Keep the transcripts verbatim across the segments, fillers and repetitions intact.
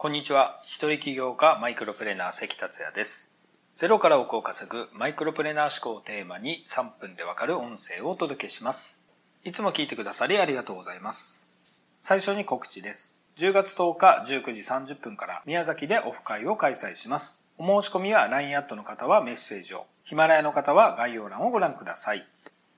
こんにちは。一人起業家マイクロプレーナー関達也です。ゼロから億を稼ぐマイクロプレーナー思考をテーマにさんぷんでわかる音声をお届けします。いつも聞いてくださりありがとうございます。最初に告知です。じゅうがつとおかじゅうくじさんじゅっぷんから宮崎でオフ会を開催します。お申し込みは ライン アットの方はメッセージを、ヒマラヤの方は概要欄をご覧ください。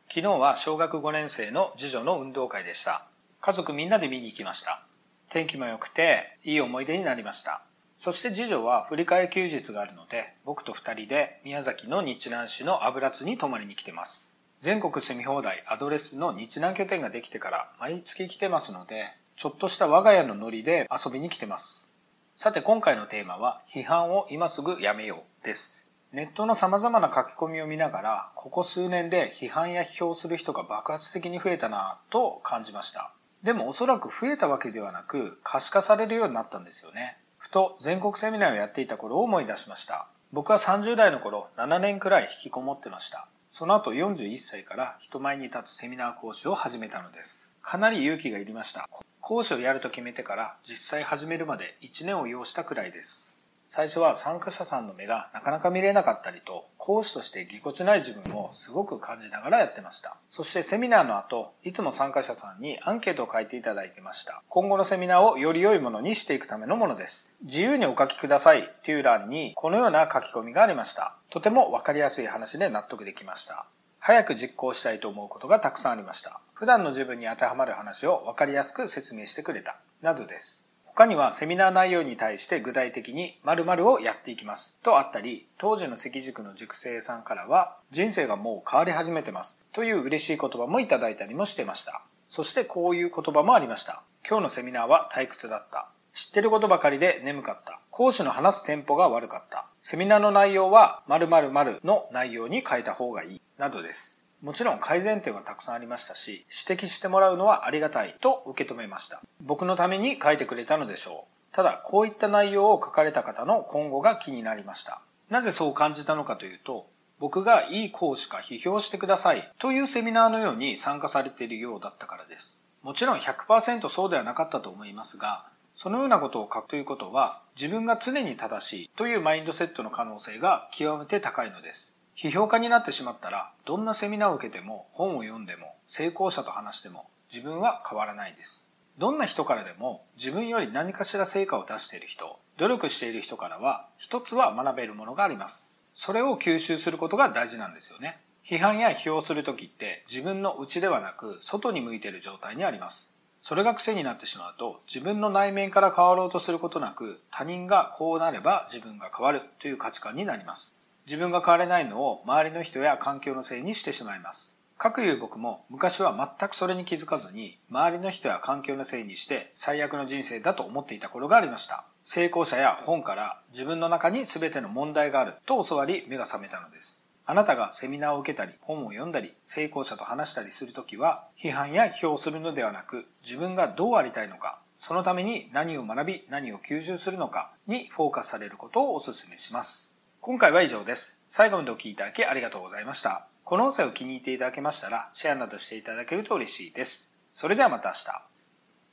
昨日は小学ごねん生の次女の運動会でした。家族みんなで見に行きました。天気も良くていい思い出になりました。そして次女は振り替え休日があるので、僕とふたりで宮崎の日南市の油津に泊まりに来てます。全国住み放題アドレスの日南拠点ができてから毎月来てますので、ちょっとした我が家のノリで遊びに来てます。さて、今回のテーマは批判を今すぐやめようです。ネットの様々な書き込みを見ながら、ここ数年で批判や批評する人が爆発的に増えたなぁと感じました。でもおそらく増えたわけではなく、可視化されるようになったんですよね。ふと全国セミナーをやっていた頃を思い出しました。僕はさんじゅうだいの頃、ななねんくらい引きこもってました。その後よんじゅういっさいから人前に立つセミナー講師を始めたのです。かなり勇気がいりました。講師をやると決めてから実際始めるまでいちねんを要したくらいです。最初は参加者さんの目がなかなか見れなかったりと、講師としてぎこちない自分をすごく感じながらやってました。そしてセミナーの後、いつも参加者さんにアンケートを書いていただいてました。今後のセミナーをより良いものにしていくためのものです。自由にお書きくださいという欄にこのような書き込みがありました。とても分かりやすい話で納得できました。早く実行したいと思うことがたくさんありました。普段の自分に当てはまる話を分かりやすく説明してくれたなどです。他にはセミナー内容に対して具体的に〇〇をやっていきますとあったり、当時の関塾の塾生さんからは人生がもう変わり始めてますという嬉しい言葉もいただいたりもしてました。そしてこういう言葉もありました。今日のセミナーは退屈だった。知ってることばかりで眠かった。講師の話すテンポが悪かった。セミナーの内容は〇〇〇の内容に変えた方がいいなどです。もちろん改善点はたくさんありましたし、指摘してもらうのはありがたいと受け止めました。僕のために書いてくれたのでしょう。ただ、こういった内容を書かれた方の今後が気になりました。なぜそう感じたのかというと、僕がいい講師か批評してくださいというセミナーのように参加されているようだったからです。もちろん ひゃくパーセント そうではなかったと思いますが、そのようなことを書くということは、自分が常に正しいというマインドセットの可能性が極めて高いのです。批評家になってしまったら、どんなセミナーを受けても、本を読んでも、成功者と話しても、自分は変わらないです。どんな人からでも、自分より何かしら成果を出している人、努力している人からは、一つは学べるものがあります。それを吸収することが大事なんですよね。批判や批評するときって、自分の内ではなく、外に向いている状態にあります。それが癖になってしまうと、自分の内面から変わろうとすることなく、他人がこうなれば自分が変わるという価値観になります。自分が変われないのを周りの人や環境のせいにしてしまいます。かくいう僕も昔は全くそれに気づかずに、周りの人や環境のせいにして最悪の人生だと思っていた頃がありました。成功者や本から自分の中に全ての問題があると教わり目が覚めたのです。あなたがセミナーを受けたり、本を読んだり、成功者と話したりするときは、批判や批評をするのではなく、自分がどうありたいのか、そのために何を学び、何を吸収するのかにフォーカスされることをお勧めします。今回は以上です。最後までお聞きいただきありがとうございました。この音声を気に入っていただけましたら、シェアなどしていただけると嬉しいです。それではまた明日。